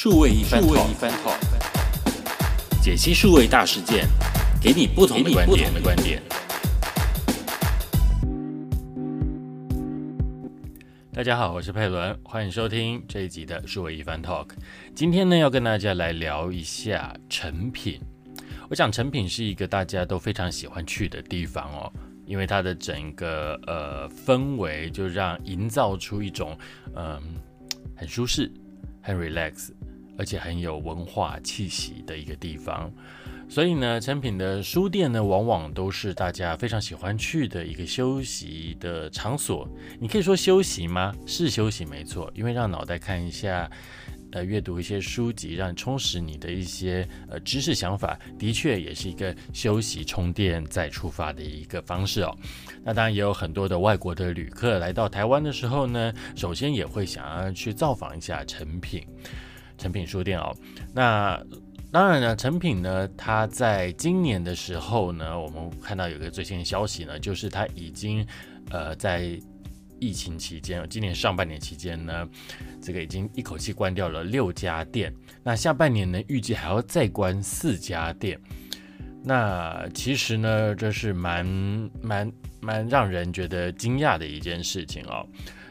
数位一番套，解析数位大事件，给你不同的观点。大家好，我是佩伦，欢迎收听这一集的数位一番 Talk。今天呢，要跟大家来聊一下诚品。我想诚品是一个大家都非常喜欢去的地方哦，因为它的整个氛围就营造出一种很舒适、很 relax， 而且很有文化气息的一个地方。所以呢，诚品的书店呢，往往都是大家非常喜欢去的一个休息的场所。你可以说休息吗？是休息没错，因为让脑袋看一下，阅读一些书籍，让充实你的一些知识想法，的确也是一个休息充电再出发的一个方式哦。那当然也有很多的外国的旅客来到台湾的时候呢，首先也会想要去造访一下诚品书店哦。那当然呢，诚品呢，它在今年的时候呢，我们看到有一个最新的消息呢，就是它已经在疫情期间，今年上半年期间呢，这个已经一口气关掉了6家店。那下半年呢，预计还要再关4家店。那其实呢，这是蛮让人觉得惊讶的一件事情哦。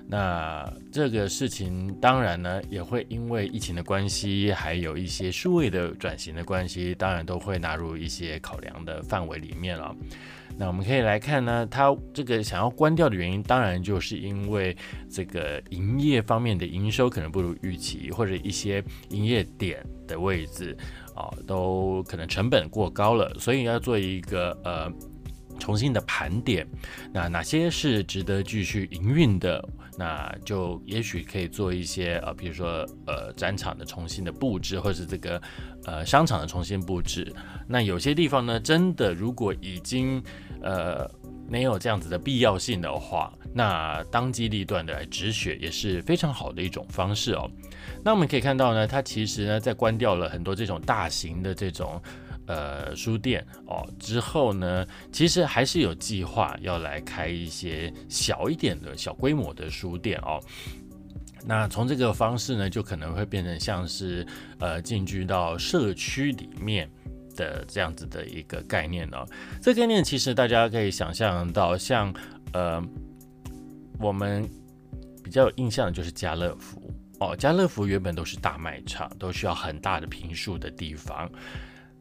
那这个事情当然呢，也会因为疫情的关系，还有一些数位的转型的关系，当然都会纳入一些考量的范围里面了。那我们可以来看呢，它这个想要关掉的原因，当然就是因为这个营业方面的营收可能不如预期，或者一些营业点的位置都可能成本过高了，所以要做一个重新的盘点，那哪些是值得继续营运的，那就也许可以做一些比如说展场的重新的布置，或是这个商场的重新布置。那有些地方呢，真的如果已经没有这样子的必要性的话，那当机立断的来止血也是非常好的一种方式哦。那我们可以看到呢，它其实呢在关掉了很多这种大型的这种书店之后呢，其实还是有计划要来开一些小一点的小规模的书店哦。那从这个方式呢，就可能会变成像是进驻到社区里面的这样子的一个概念哦。这个概念其实大家可以想象到，像我们比较有印象的就是家乐福哦。家乐福原本都是大卖场，都需要很大的坪数的地方。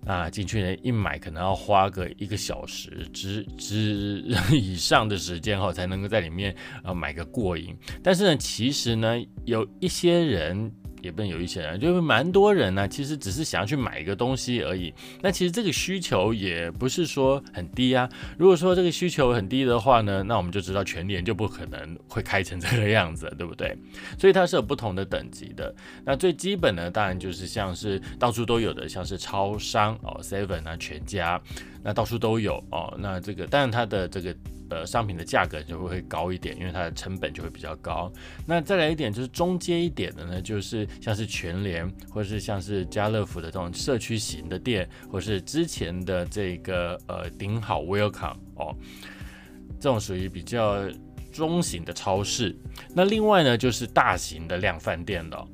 那进去人一买可能要花个1个小时之以上的时间才能够在里面买个过瘾。但是呢，其实呢，有一些人，也不能有一些人，就是蛮多人呢，其实只是想要去买一个东西而已。那其实这个需求也不是说很低啊。如果说这个需求很低的话呢，那我们就知道全联就不可能会开成这个样子，对不对？所以它是有不同的等级的。那最基本呢，当然就是像是到处都有的，像是超商7 啊，全家，那到处都有那这个当然它的这个商品的价格就会高一点，因为它的成本就会比较高。那再来一点就是中阶一点的呢，就是像是全联或是像是家乐福的这种社区型的店，或是之前的这个顶好 Welcome 这种属于比较中型的超市。那另外呢，就是大型的量贩店了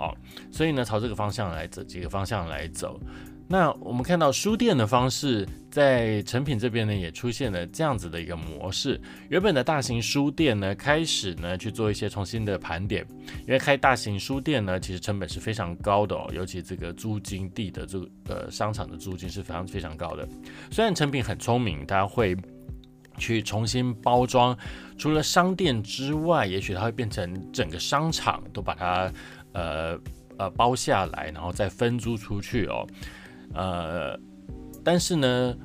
所以呢，朝这个方向来走，几个方向来走。那我们看到书店的方式在诚品这边呢，也出现了这样子的一个模式。原本的大型书店呢，开始呢去做一些重新的盘点，因为开大型书店呢，其实成本是非常高的尤其这个租金地的商场的租金是非常非常高的。虽然诚品很聪明，它会去重新包装，除了商店之外，也许它会变成整个商场都把它包下来，然后再分租出去但是呢，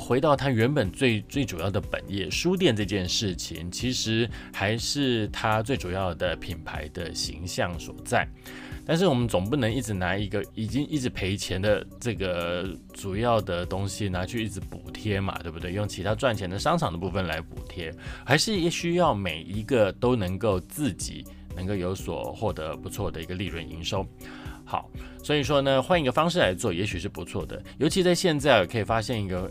回到他原本最主要的本业，书店这件事情，其实还是他最主要的品牌的形象所在。但是我们总不能一直拿一个已经一直赔钱的这个主要的东西拿去一直补贴嘛，对不对？用其他赚钱的商场的部分来补贴，还是也需要每一个都能够自己能够有所获得不错的一个利润营收。好，所以说呢，换一个方式来做，也许是不错的。尤其在现在，可以发现一个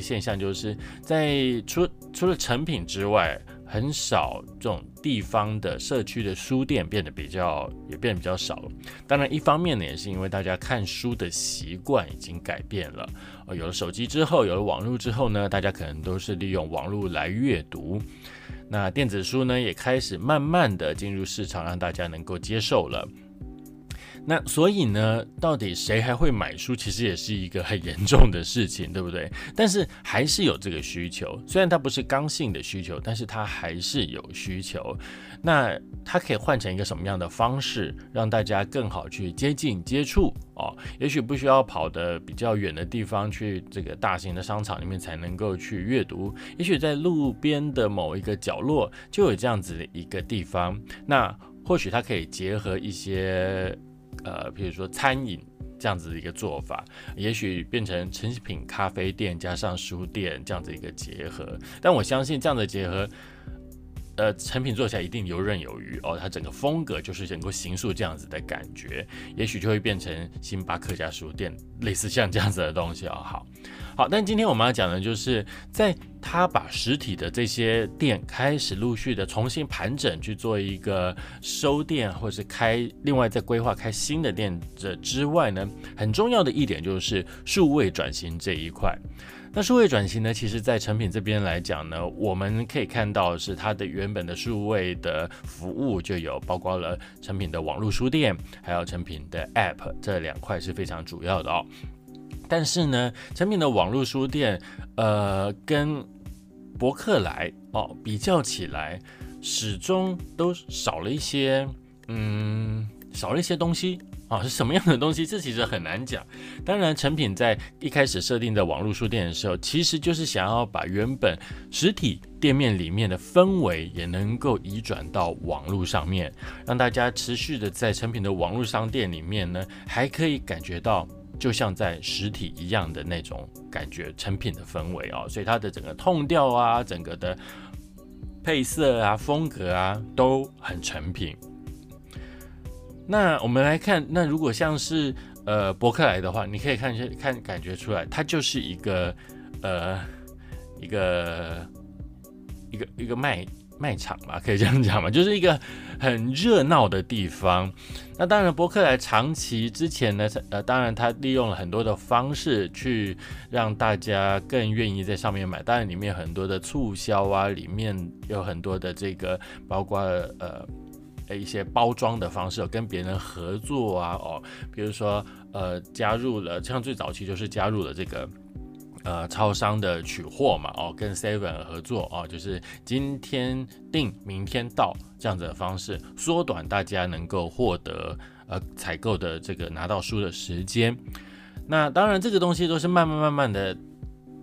现象，就是在除了成品之外，很少这种地方的社区的书店也变得比较少了。当然一方面呢，也是因为大家看书的习惯已经改变了，有了手机之后，有了网络之后呢，大家可能都是利用网络来阅读。那电子书呢也开始慢慢的进入市场，让大家能够接受了。那所以呢，到底谁还会买书，其实也是一个很严重的事情，对不对？但是还是有这个需求，虽然它不是刚性的需求，但是它还是有需求。那它可以换成一个什么样的方式，让大家更好去接近接触哦？也许不需要跑得比较远的地方去这个大型的商场里面才能够去阅读，也许在路边的某一个角落就有这样子的一个地方。那或许它可以结合一些比如说餐饮这样子的一个做法，也许变成成品咖啡店加上书店这样子一个结合。但我相信这样的结合，成品做起来一定游刃有余哦，它整个风格就是能够形塑这样子的感觉，也许就会变成星巴克加书店，类似像这样子的东西哦。好，但今天我们要讲的就是在他把实体的这些店开始陆续的重新盘整，去做一个收店，或是另外在规划开新的店之外呢，很重要的一点就是数位转型这一块。那数位转型呢，其实在成品这边来讲呢，我们可以看到是它的原本的数位的服务就有包括了成品的网络书店，还有成品的 App， 这两块是非常主要的哦。但是呢，成品的网络书店，跟博客来哦比较起来，始终都少了一些东西。是什么样的东西？这其实很难讲。当然，成品在一开始设定的网络书店的时候，其实就是想要把原本实体店面里面的氛围也能够移转到网络上面，让大家持续的在成品的网络商店里面呢，还可以感觉到就像在实体一样的那种感觉，成品的氛围哦。所以它的整个tone调啊，整个的配色啊、风格啊，都很成品。那我们来看，那如果像是博客来的话，你可以看感觉出来，它就是一个卖场吧，可以这样讲嘛，就是一个很热闹的地方。那当然，博客来长期之前呢，当然他利用了很多的方式去让大家更愿意在上面买。当然，里面很多的促销啊，里面有很多的这个包括一些包装的方式，跟别人合作啊，比如说加入了，像最早期就是加入了这个超商的取货嘛，跟 7-Eleven 合作就是今天订明天到这样子的方式，缩短大家能够获得采购的这个拿到书的时间。那当然这个东西都是慢慢的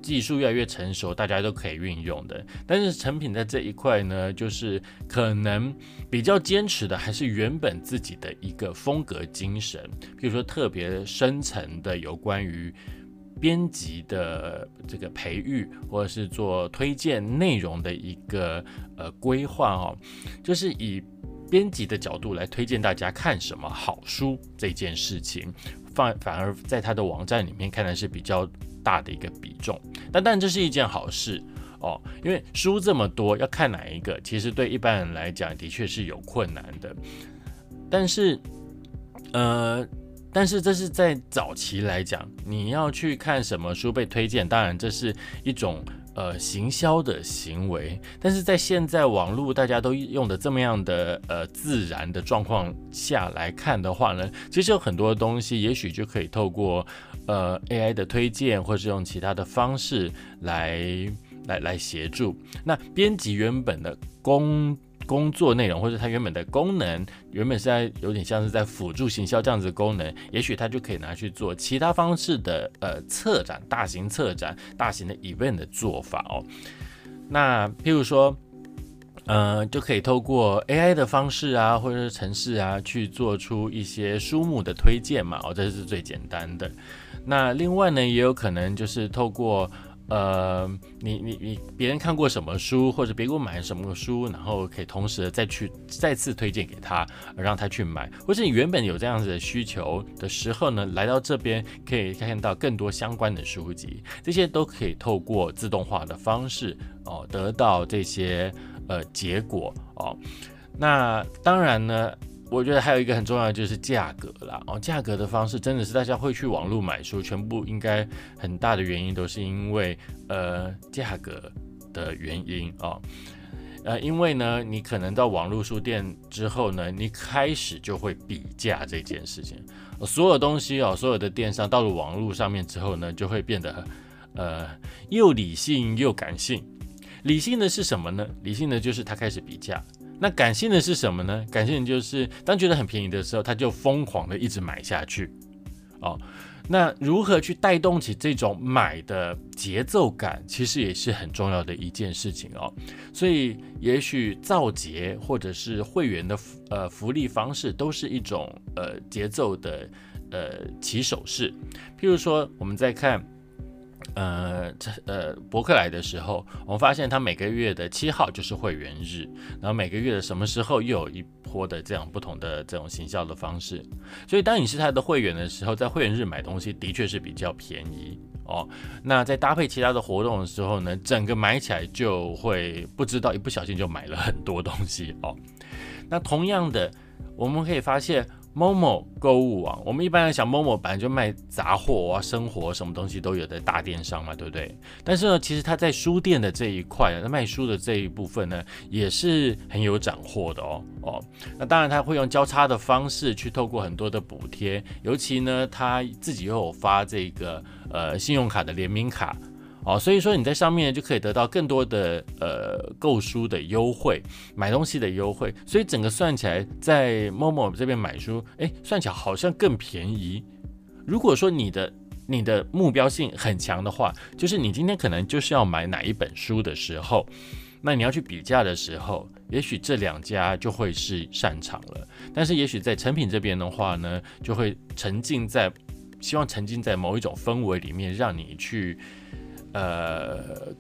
技术越来越成熟，大家都可以运用的。但是成品在这一块呢，就是可能比较坚持的还是原本自己的一个风格精神，比如说特别深层的有关于编辑的这个培育，或者是做推荐内容的一个规划就是以编辑的角度来推荐大家看什么好书这件事情，反而在他的网站里面看来是比较大的一个比重。但当然这是一件好事因为书这么多，要看哪一个，其实对一般人来讲的确是有困难的。但是这是在早期来讲，你要去看什么书被推荐，当然这是一种行销的行为。但是在现在网络大家都用的这么样的自然的状况下来看的话呢，其实有很多东西也许就可以透过AI 的推荐，或是用其他的方式来协助。那编辑原本的工作内容，或者它原本的功能，原本是在有点像是在辅助行销这样子的功能，也许它就可以拿去做其他方式的策展，大型策展、大型的 event 的做法那譬如说就可以透过 AI 的方式啊，或者是程式啊，去做出一些书目的推荐嘛这是最简单的。那另外呢，也有可能就是透过你别人看过什么书，或者别人买什么书，然后可以同时再次推荐给他，让他去买，或者你原本有这样子的需求的时候呢，来到这边可以看到更多相关的书籍，这些都可以透过自动化的方式得到这些结果哦。那当然呢，我觉得还有一个很重要的就是价格啦。哦，价格的方式真的是大家会去网络买书，全部应该很大的原因都是因为价格的原因哦。因为呢，你可能到网络书店之后呢，你开始就会比价这件事情。所有东西哦，所有的电商到了网络上面之后呢，就会变得又理性又感性。理性的是什么呢？理性的就是它开始比价。那感性的是什么呢？感性的就是当觉得很便宜的时候，他就疯狂的一直买下去。哦，那如何去带动起这种买的节奏感，其实也是很重要的一件事情哦。所以，也许造节或者是会员的福利方式，都是一种节奏的起手式。譬如说，我们在看伯克莱的时候，我们发现他每个月的7号就是会员日，然后每个月的什么时候又有一波的这样不同的这种行销的方式。所以当你是他的会员的时候，在会员日买东西的确是比较便宜哦。那在搭配其他的活动的时候呢，整个买起来就会不知道一不小心就买了很多东西哦。那同样的，我们可以发现Momo 购物网，我们一般想 Momo 本来就卖杂货啊，生活什么东西都有的大电商嘛，对不对？但是呢，其实它在书店的这一块，卖书的这一部分呢，也是很有斩获的哦。那当然，它会用交叉的方式去透过很多的补贴，尤其呢，它自己又有发这个信用卡的联名卡。哦，所以说你在上面就可以得到更多的购书的优惠，买东西的优惠，所以整个算起来，在 Momo 这边买书，算起来好像更便宜。如果说你的目标性很强的话，就是你今天可能就是要买哪一本书的时候，那你要去比价的时候，也许这两家就会是擅长了。但是也许在成品这边的话呢，就会希望沉浸在某一种氛围里面，让你去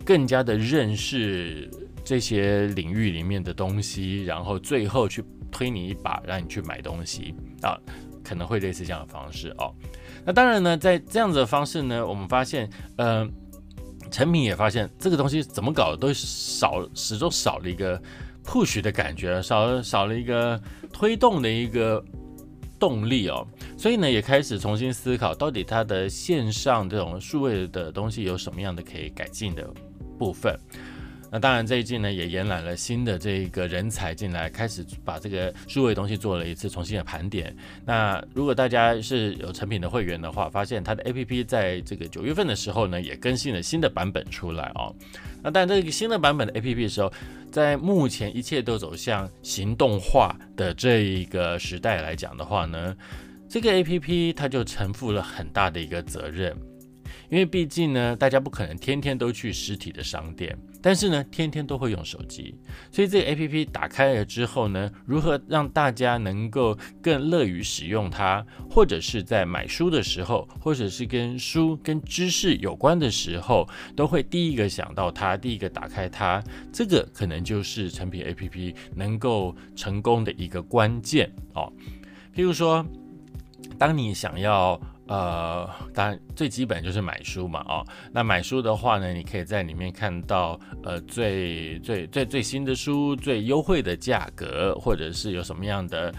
更加的认识这些领域里面的东西，然后最后去推你一把，让你去买东西啊，可能会类似这样的方式哦。那当然呢，在这样子的方式呢，我们发现，成品也发现这个东西怎么搞都始终少了一个 push 的感觉，少了一个推动的一个动力哦。所以呢，也开始重新思考，到底它的线上这种数位的东西有什么样的可以改进的部分。那当然，这一季呢也延揽了新的这个人才进来，开始把这个数位东西做了一次重新的盘点。那如果大家是有成品的会员的话，发现它的 APP 在这个9月份的时候呢，也更新了新的版本出来哦。那但这个新的版本的 APP 的时候，在目前一切都走向行动化的这一个时代来讲的话呢，这个 APP 它就承负了很大的一个责任，因为毕竟呢，大家不可能天天都去实体的商店，但是呢，天天都会用手机，所以这个 APP 打开了之后呢，如何让大家能够更乐于使用它，或者是在买书的时候，或者是跟书跟知识有关的时候，都会第一个想到它，第一个打开它，这个可能就是成品 APP 能够成功的一个关键哦。譬如说，当你想要当然最基本就是买书嘛哦。那买书的话呢，你可以在里面看到最新的书、最优惠的价格，或者是有什么样的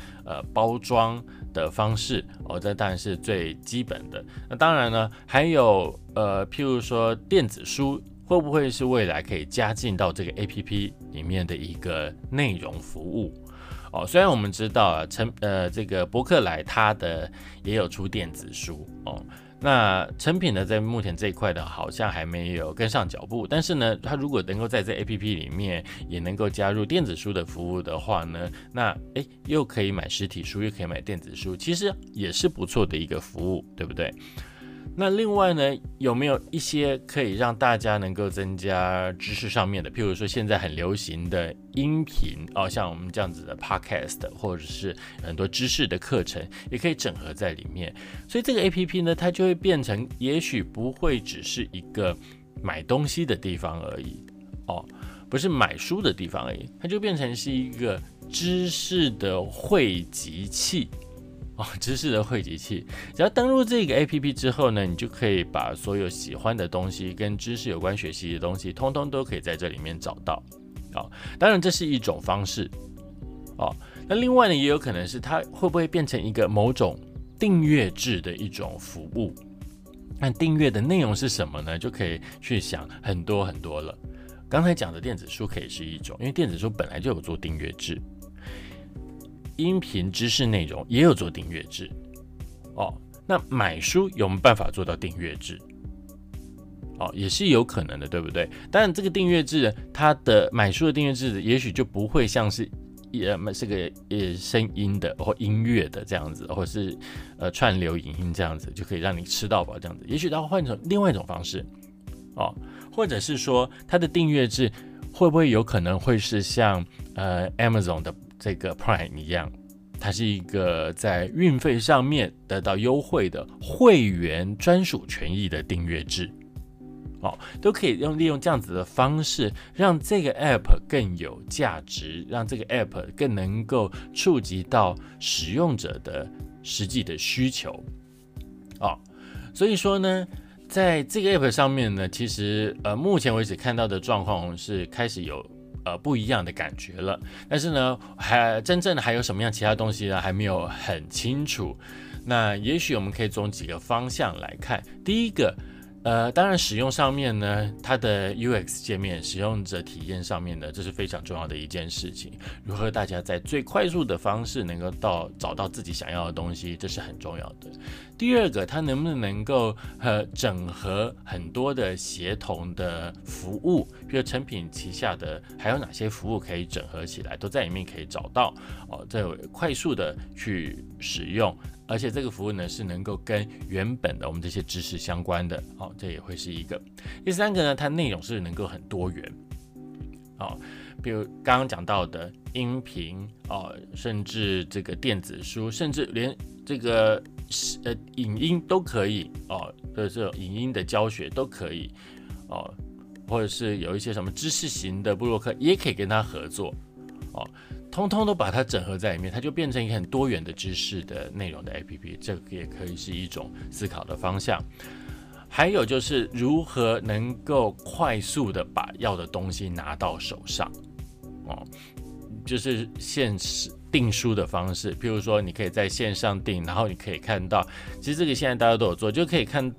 包装的方式哦。这当然是最基本的。那当然呢，还有譬如说电子书会不会是未来可以加进到这个 APP 里面的一个内容服务？哦，虽然我们知道啊，这个伯克莱它的也有出电子书哦，那成品呢在目前这一块的好像还没有跟上脚步，但是呢，它如果能够在这 APP 里面也能够加入电子书的服务的话呢，那又可以买实体书，又可以买电子书，其实也是不错的一个服务，对不对？那另外呢，有没有一些可以让大家能够增加知识上面的，譬如说现在很流行的音频哦，像我们这样子的 podcast， 或者是很多知识的课程，也可以整合在里面。所以这个 APP 呢，它就会变成，也许不会只是一个买东西的地方而已哦，不是买书的地方而已，它就变成是一个知识的汇集器。哦，知识的汇集器，只要登入这个 APP 之后呢，你就可以把所有喜欢的东西跟知识有关学习的东西，通通都可以在这里面找到。啊。当然这是一种方式啊。那另外呢，也有可能是它会不会变成一个某种订阅制的一种服务？那订阅的内容是什么呢？就可以去想很多很多了。刚才讲的电子书可以是一种，因为电子书本来就有做订阅制，音频知识内容也有做订阅制哦。那买书有没有办法做到订阅制？哦，也是有可能的，对不对？当然，这个订阅制，它的买书的订阅制，也许就不会像是这个声音的或音乐的这样子，或是串流影音这样子，就可以让你吃到饱这样子。也许它会换成另外一种方式。哦，或者是说它的订阅制会不会有可能会是像Amazon 的这个 Prime 一样，它是一个在运费上面得到优惠的会员专属权益的订阅制，哦，都可以用利用这样子的方式，让这个 App 更有价值，让这个 App 更能够触及到使用者的实际的需求，哦，所以说呢。在这个 app 上面呢，其实目前为止看到的状况是开始有不一样的感觉了，但是呢，真正还有什么样其他东西呢，还没有很清楚。那也许我们可以从几个方向来看。第一个，当然使用上面呢，它的 UX 界面、使用者体验上面呢，这是非常重要的一件事情。如何大家在最快速的方式能够找到自己想要的东西，这是很重要的。第二个，它能不能够整合很多的协同的服务，比如成品旗下的还有哪些服务可以整合起来，都在里面可以找到哦，再快速的去使用，而且这个服务呢是能够跟原本的我们这些知识相关的哦，这也会是一个。第三个呢，它内容是能够很多元哦，比如刚刚讲到的音频哦，甚至这个电子书，甚至连这个影音都可以哦，就是影音的教学都可以哦，或者是有一些什么知识型的部落客也可以跟他合作哦，通通都把它整合在里面，它就变成一个很多元的知识的内容的 APP， 这个也可以是一种思考的方向。还有就是如何能够快速的把要的东西拿到手上哦，就是现实订书的方式，譬如说你可以在线上订，然后你可以看到，其实这个现在大家都有做，就可以看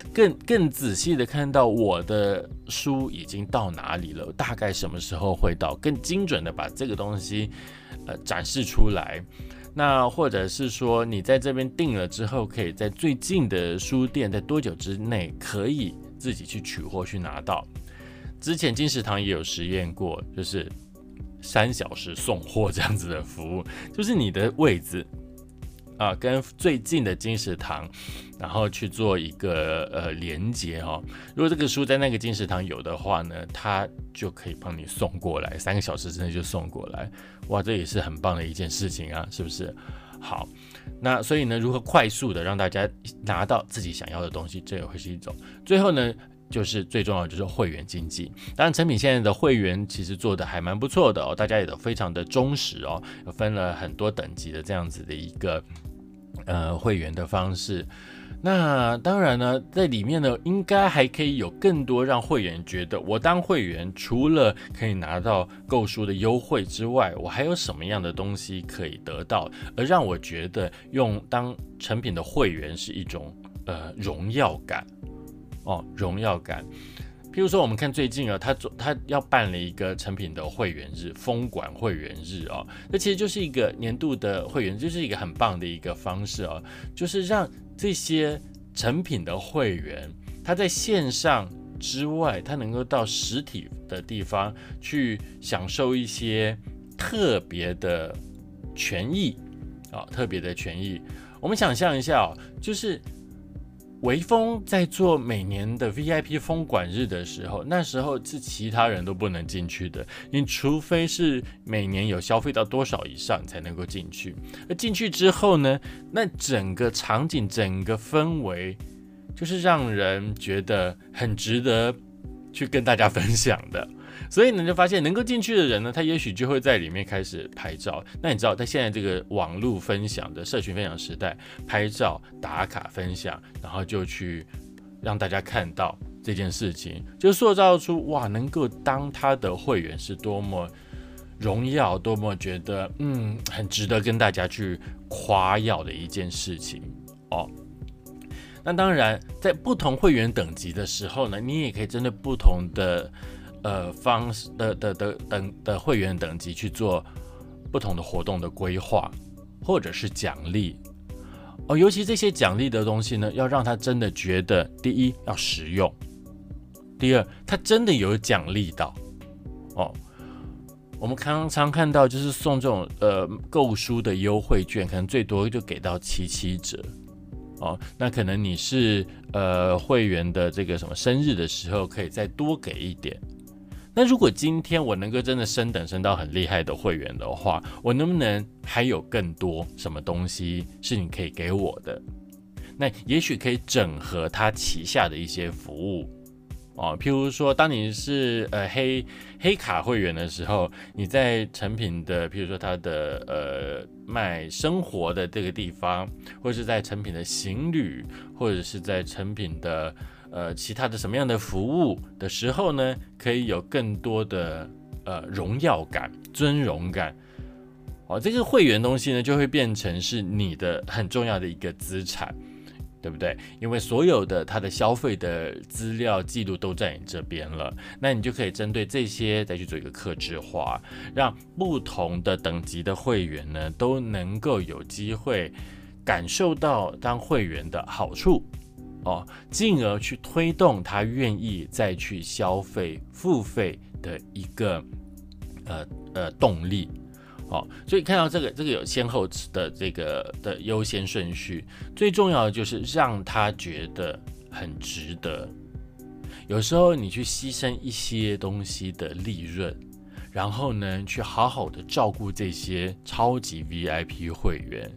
更仔细的看到我的书已经到哪里了，大概什么时候会到，更精准的把这个东西展示出来。那或者是说你在这边订了之后，可以在最近的书店在多久之内可以自己去取货去拿到。之前金石堂也有实验过，就是3小时送货这样子的服务，就是你的位置啊跟最近的金石堂，然后去做一个连接哦。如果这个书在那个金石堂有的话呢，它就可以帮你送过来，3个小时之内就送过来。哇，这也是很棒的一件事情啊，是不是？好，那所以呢，如何快速的让大家拿到自己想要的东西，这也会是一种。最后呢，就是最重要的就是会员经济。当然成品现在的会员其实做的还蛮不错的哦，大家也都非常的忠实哦，分了很多等级的这样子的一个会员的方式。那当然呢，在里面呢应该还可以有更多让会员觉得，我当会员除了可以拿到购书的优惠之外，我还有什么样的东西可以得到，而让我觉得用当成品的会员是一种荣耀感哦，荣耀感。譬如说，我们看最近啊，他要办了一个成品的会员日，封馆会员日哦，那其实就是一个年度的会员，就是一个很棒的一个方式哦，就是让这些成品的会员，他在线上之外，他能够到实体的地方去享受一些特别的权益哦，特别的权益。我们想象一下哦，就是微风在做每年的 VIP 封馆日的时候，那时候是其他人都不能进去的，你除非是每年有消费到多少以上才能够进去。而进去之后呢，那整个场景、整个氛围，就是让人觉得很值得去跟大家分享的。所以你就发现能够进去的人呢，他也许就会在里面开始拍照。那你知道在现在这个网络分享的社群分享时代，拍照打卡分享，然后就去让大家看到这件事情，就塑造出哇，能够当他的会员是多么荣耀多么觉得很值得跟大家去夸耀的一件事情哦。那当然在不同会员等级的时候呢，你也可以针对不同的会员等级去做不同的活动的规划或者是奖励哦。尤其这些奖励的东西呢，要让他真的觉得第一要实用，第二他真的有奖励到哦。我们常常看到就是送这种购物书的优惠券，可能最多就给到77折哦。那可能你是会员的这个什么生日的时候，可以再多给一点。那如果今天我能够真的升等升到很厉害的会员的话，我能不能还有更多什么东西是你可以给我的？那也许可以整合它旗下的一些服务。哦，譬如说，当你是黑卡会员的时候，你在成品的，譬如说它的卖生活的这个地方，或者是在成品的行旅，或者是在成品的其他的什么样的服务的时候呢，可以有更多的荣耀感、尊荣感。哦，这个会员东西呢，就会变成是你的很重要的一个资产。对不对？因为所有的它的消费的资料记录都在你这边了，那你就可以针对这些再去做一个客制化，让不同的等级的会员呢都能够有机会感受到当会员的好处哦，进而去推动他愿意再去消费付费的一个动力。哦，所以看到这个有先后的这个的优先顺序，最重要的就是让他觉得很值得。有时候你去牺牲一些东西的利润，然后呢去好好的照顾这些超级 VIP 会员，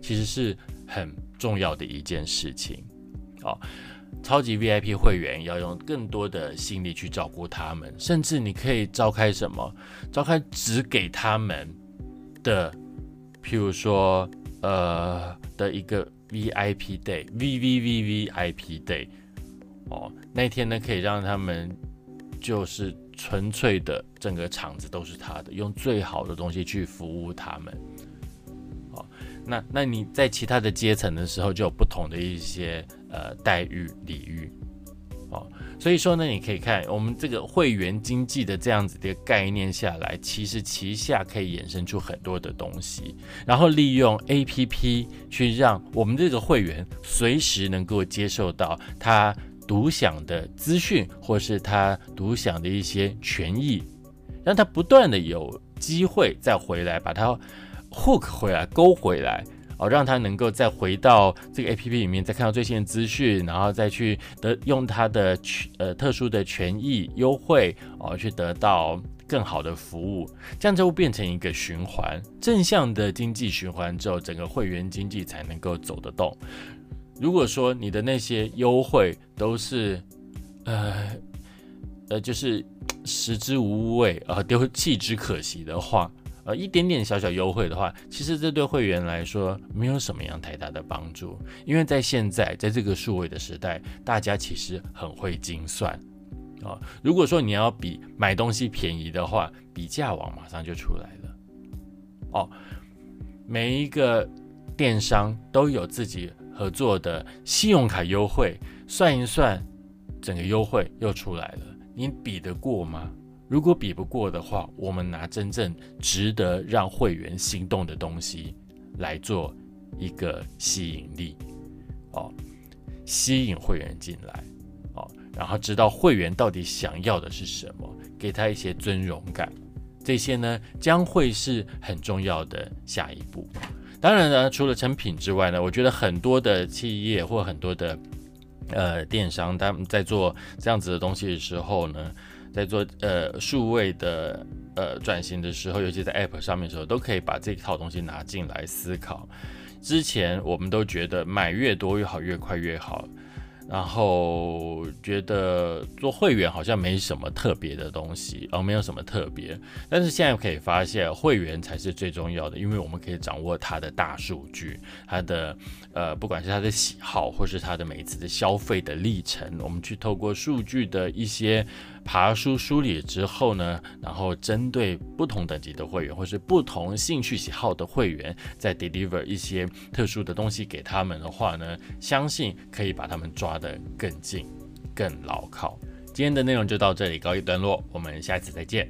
其实是很重要的一件事情。哦，超级 VIP 会员要用更多的心力去照顾他们，甚至你可以召开什么？召开只给他们的，譬如说的一个 VIP Day，VVVVIP Day， 哦，那一天呢可以让他们就是纯粹的整个场子都是他的，用最好的东西去服务他们。哦，那你在其他的阶层的时候就有不同的一些待遇礼遇。哦，所以说呢，你可以看我们这个会员经济的这样子的概念下来，其实旗下可以衍生出很多的东西，然后利用 APP 去让我们这个会员随时能够接受到他独享的资讯，或是他独享的一些权益，让他不断的有机会再回来把他 hook 回来勾回来。哦，让他能够再回到这个 APP 里面，再看到最新的资讯，然后再去用他的特殊的权益优惠哦，去得到更好的服务，这样就会变成一个循环，正向的经济循环之后，整个会员经济才能够走得动。如果说你的那些优惠都是就是食之无味丢弃之可惜的话，一点点小小优惠的话，其实这对会员来说没有什么样太大的帮助，因为在现在在这个数位的时代，大家其实很会精算。哦，如果说你要比买东西便宜的话，比价网马上就出来了。哦，每一个电商都有自己合作的信用卡优惠，算一算，整个优惠又出来了，你比得过吗？如果比不过的话，我们拿真正值得让会员心动的东西来做一个吸引力，哦，吸引会员进来，哦，然后知道会员到底想要的是什么，给他一些尊荣感，这些呢将会是很重要的下一步。当然呢，除了成品之外呢，我觉得很多的企业或很多的电商，他们在做这样子的东西的时候呢，在做数位的转型的时候，尤其在 App 上面的时候，都可以把这套东西拿进来思考。之前我们都觉得买越多越好，越快越好，然后觉得做会员好像没什么特别的东西，没有什么特别。但是现在可以发现，会员才是最重要的，因为我们可以掌握他的大数据，他的不管是他的喜好，或是他的每一次的消费的历程，我们去透过数据的一些爬梳理之后呢，然后针对不同等级的会员，或是不同兴趣喜好的会员，再 deliver 一些特殊的东西给他们的话呢，相信可以把他们抓得更近更牢靠。今天的内容就到这里告一段落，我们下次再见。